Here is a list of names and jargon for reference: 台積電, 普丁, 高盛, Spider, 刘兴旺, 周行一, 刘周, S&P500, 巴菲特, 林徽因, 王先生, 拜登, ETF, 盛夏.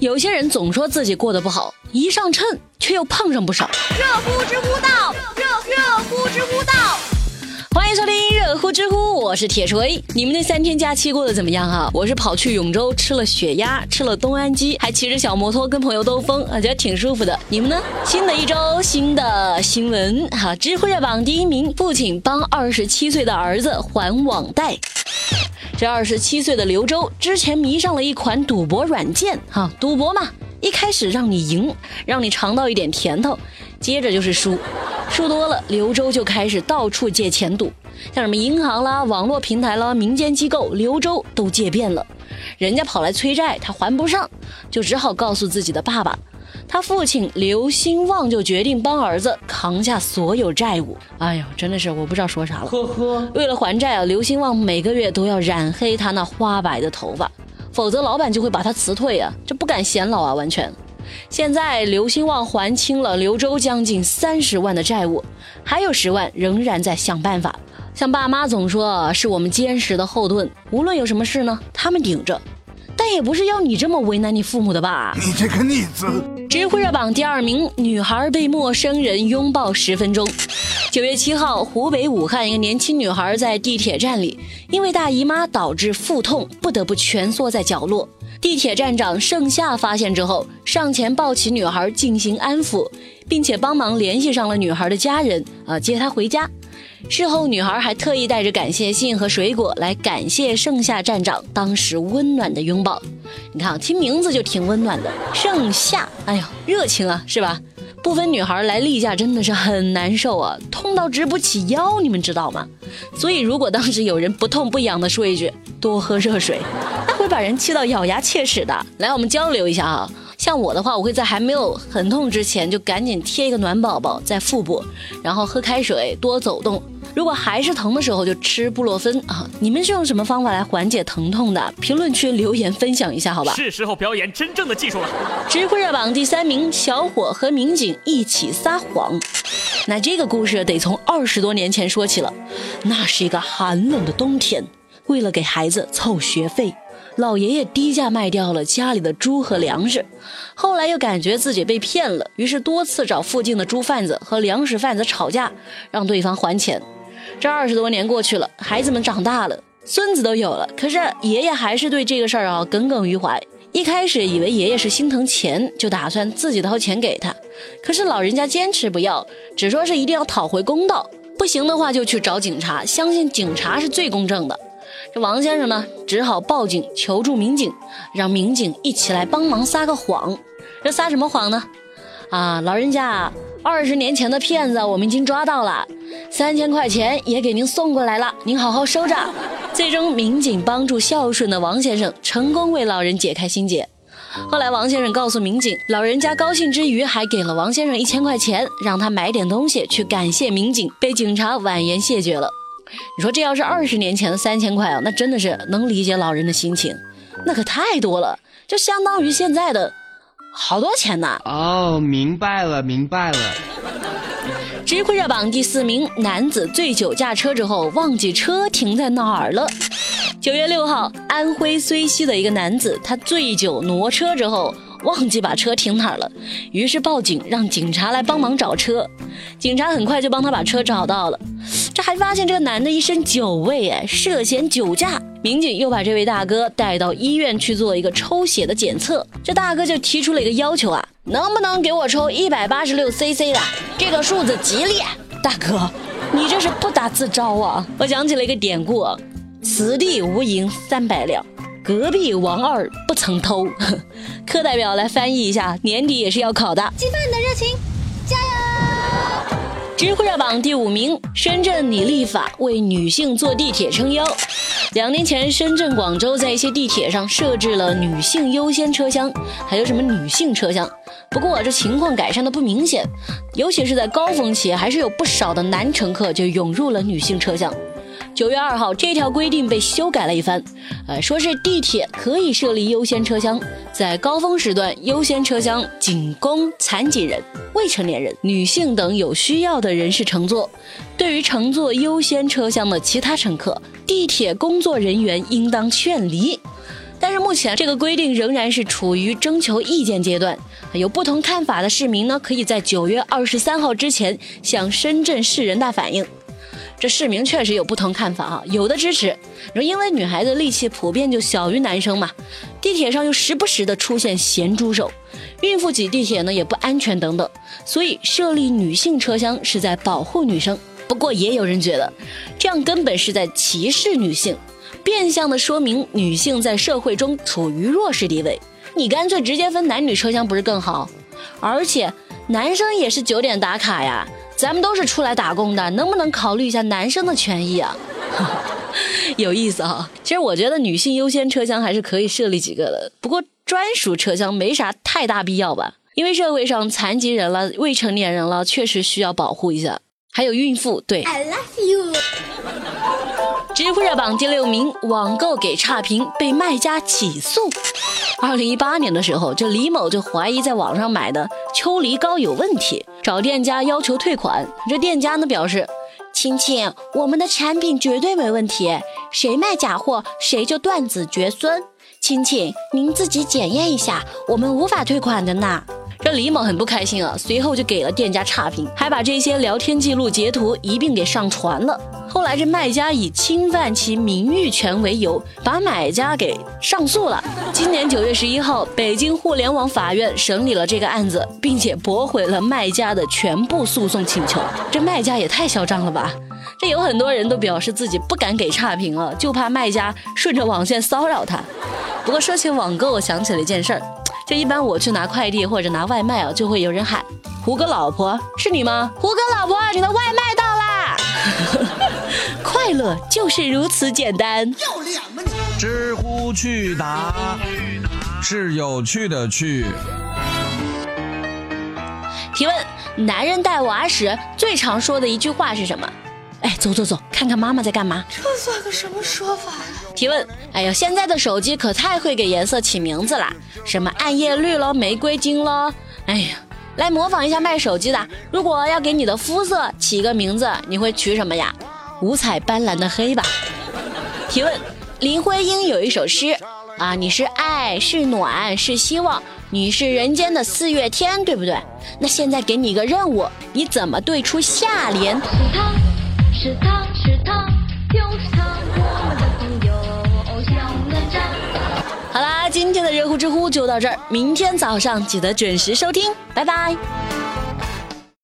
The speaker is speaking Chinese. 有些人总说自己过得不好，一上秤却又胖上不少。热乎知乎到，热乎知乎到。欢迎收听热乎知乎，我是铁锤。你们那3天假期过得怎么样啊？我是跑去永州吃了雪鸭，吃了东安鸡，还骑着小摩托跟朋友兜风，觉得挺舒服的。你们呢？新的一周，新的新闻哈。知乎热榜第1名，父亲帮27岁的儿子还网贷。这27岁的刘周之前迷上了一款赌博软件哈，赌博嘛，一开始让你赢，让你尝到一点甜头，接着就是输。输多了，刘周就开始到处借钱赌，像什么银行啦、网络平台啦、民间机构，刘周都借遍了。人家跑来催债，他还不上，就只好告诉自己的爸爸。他父亲刘兴旺就决定帮儿子扛下所有债务。哎呦，真的是我不知道说啥了。呵呵。为了还债啊，刘兴旺每个月都要染黑他那花白的头发，否则老板就会把他辞退啊，这不敢显老啊，完全。现在刘兴旺还清了刘周将近30万的债务，还有10万仍然在想办法。像爸妈总说是我们坚实的后盾，无论有什么事呢，他们顶着。但也不是要你这么为难你父母的吧？你这个逆子！知乎热榜第2名，女孩被陌生人拥抱10分钟。9月7号，湖北武汉一个年轻女孩在地铁站里，因为大姨妈导致腹痛，不得不蜷缩在角落。地铁站长盛夏发现之后，上前抱起女孩进行安抚，并且帮忙联系上了女孩的家人，接她回家。事后女孩还特意带着感谢信和水果来感谢盛夏站长当时温暖的拥抱。你看，听名字就挺温暖的，盛夏，哎呦，热情啊，是吧？部分女孩来例假真的是很难受啊，痛到直不起腰，你们知道吗？所以如果当时有人不痛不痒的说一句多喝热水，那会把人气到咬牙切齿的。来，我们交流一下啊。像我的话，我会在还没有很痛之前就赶紧贴一个暖宝宝在腹部，然后喝开水，多走动。如果还是疼的时候就吃布洛芬啊！你们是用什么方法来缓解疼痛的？评论区留言分享一下好吧。是时候表演真正的技术了。知乎热榜第3名，小伙和民警一起撒谎。那这个故事得从20多年前说起了。那是一个寒冷的冬天，为了给孩子凑学费，老爷爷低价卖掉了家里的猪和粮食，后来又感觉自己被骗了，于是多次找附近的猪贩子和粮食贩子吵架，让对方还钱。这20多年过去了，孩子们长大了，孙子都有了，可是爷爷还是对这个事儿耿耿于怀。一开始以为爷爷是心疼钱，就打算自己掏钱给他，可是老人家坚持不要，只说是一定要讨回公道，不行的话就去找警察，相信警察是最公正的。这王先生呢，只好报警求助民警，让民警一起来帮忙撒个谎。这撒什么谎呢？老人家，20年前的骗子我们已经抓到了，3000块钱也给您送过来了，您好好收着。最终民警帮助孝顺的王先生成功为老人解开心结。后来王先生告诉民警，老人家高兴之余还给了王先生1000块钱，让他买点东西去感谢民警，被警察婉言谢绝了。你说这要是20年前的3000块那真的是能理解老人的心情，那可太多了，就相当于现在的好多钱呢。明白了。知乎热榜第4名，男子醉酒驾车之后忘记车停在哪儿了。9月6号，安徽睢溪的一个男子，他醉酒挪车之后忘记把车停哪儿了，于是报警让警察来帮忙找车。警察很快就帮他把车找到了，这还发现这个男的一身酒味，涉嫌酒驾。民警又把这位大哥带到医院去做一个抽血的检测，这大哥就提出了一个要求啊，能不能给我抽186cc 的？这个数字吉利。大哥，你这是不打自招啊！我想起了一个典故，此地无银300两，隔壁王二不曾偷。课代表来翻译一下，年底也是要考的。激发你的热情，加油！知乎热榜第5名，深圳拟立法为女性坐地铁撑腰。2年前，深圳、广州在一些地铁上设置了女性优先车厢，还有什么女性车厢。不过这情况改善的不明显，尤其是在高峰期，还是有不少的男乘客就涌入了女性车厢。9月2号，这条规定被修改了一番，说是地铁可以设立优先车厢，在高峰时段，优先车厢仅供残疾人、未成年人、女性等有需要的人士乘坐。对于乘坐优先车厢的其他乘客，地铁工作人员应当劝离。但是目前这个规定仍然是处于征求意见阶段，有不同看法的市民呢，可以在9月23号之前向深圳市人大反映。这市民确实有不同看法啊，有的支持，因为女孩子力气普遍就小于男生嘛，地铁上又时不时的出现咸猪手，孕妇挤地铁呢也不安全等等，所以设立女性车厢是在保护女生。不过也有人觉得，这样根本是在歧视女性，变相的说明女性在社会中处于弱势地位。你干脆直接分男女车厢不是更好？而且男生也是9点打卡呀，咱们都是出来打工的，能不能考虑一下男生的权益啊？有意思啊！其实我觉得女性优先车厢还是可以设立几个的，不过专属车厢没啥太大必要吧，因为社会上残疾人了、未成年人了，确实需要保护一下。还有孕妇，对。I love you。知乎热榜第6名，网购给差评被卖家起诉。2018年的时候，这李某就怀疑在网上买的秋梨膏有问题，找店家要求退款。这店家呢表示，亲亲，我们的产品绝对没问题，谁卖假货谁就断子绝孙。亲亲，您自己检验一下，我们无法退款的呢。这李某很不开心啊，随后就给了店家差评，还把这些聊天记录截图一并给上传了。后来这卖家以侵犯其名誉权为由，把买家给上诉了。今年9月11号，北京互联网法院审理了这个案子，并且驳回了卖家的全部诉讼请求。这卖家也太嚣张了吧！这有很多人都表示自己不敢给差评啊，就怕卖家顺着网线骚扰他。不过说起网购，我想起了一件事儿。就一般我去拿快递或者拿外卖啊，就会有人喊胡哥老婆，是你吗？胡哥老婆，你的外卖到啦！快乐就是如此简单。要脸吗你？知乎去答，是有趣的去。提问：男人带娃时最常说的一句话是什么？哎，走走走，看看妈妈在干嘛。这算个什么说法呀？提问：哎呀，现在的手机可太会给颜色起名字啦，什么暗叶绿咯，玫瑰金咯。哎呀，来模仿一下卖手机的，如果要给你的肤色起一个名字，你会取什么呀？五彩斑斓的黑吧。提问：林徽因有一首诗啊，你是爱，是暖，是希望，你是人间的四月天，对不对？那现在给你一个任务，你怎么对出下联？是他，就是他，我们的朋友，偶像的站。好啦，今天的热乎知乎就到这儿，明天早上记得准时收听，拜拜。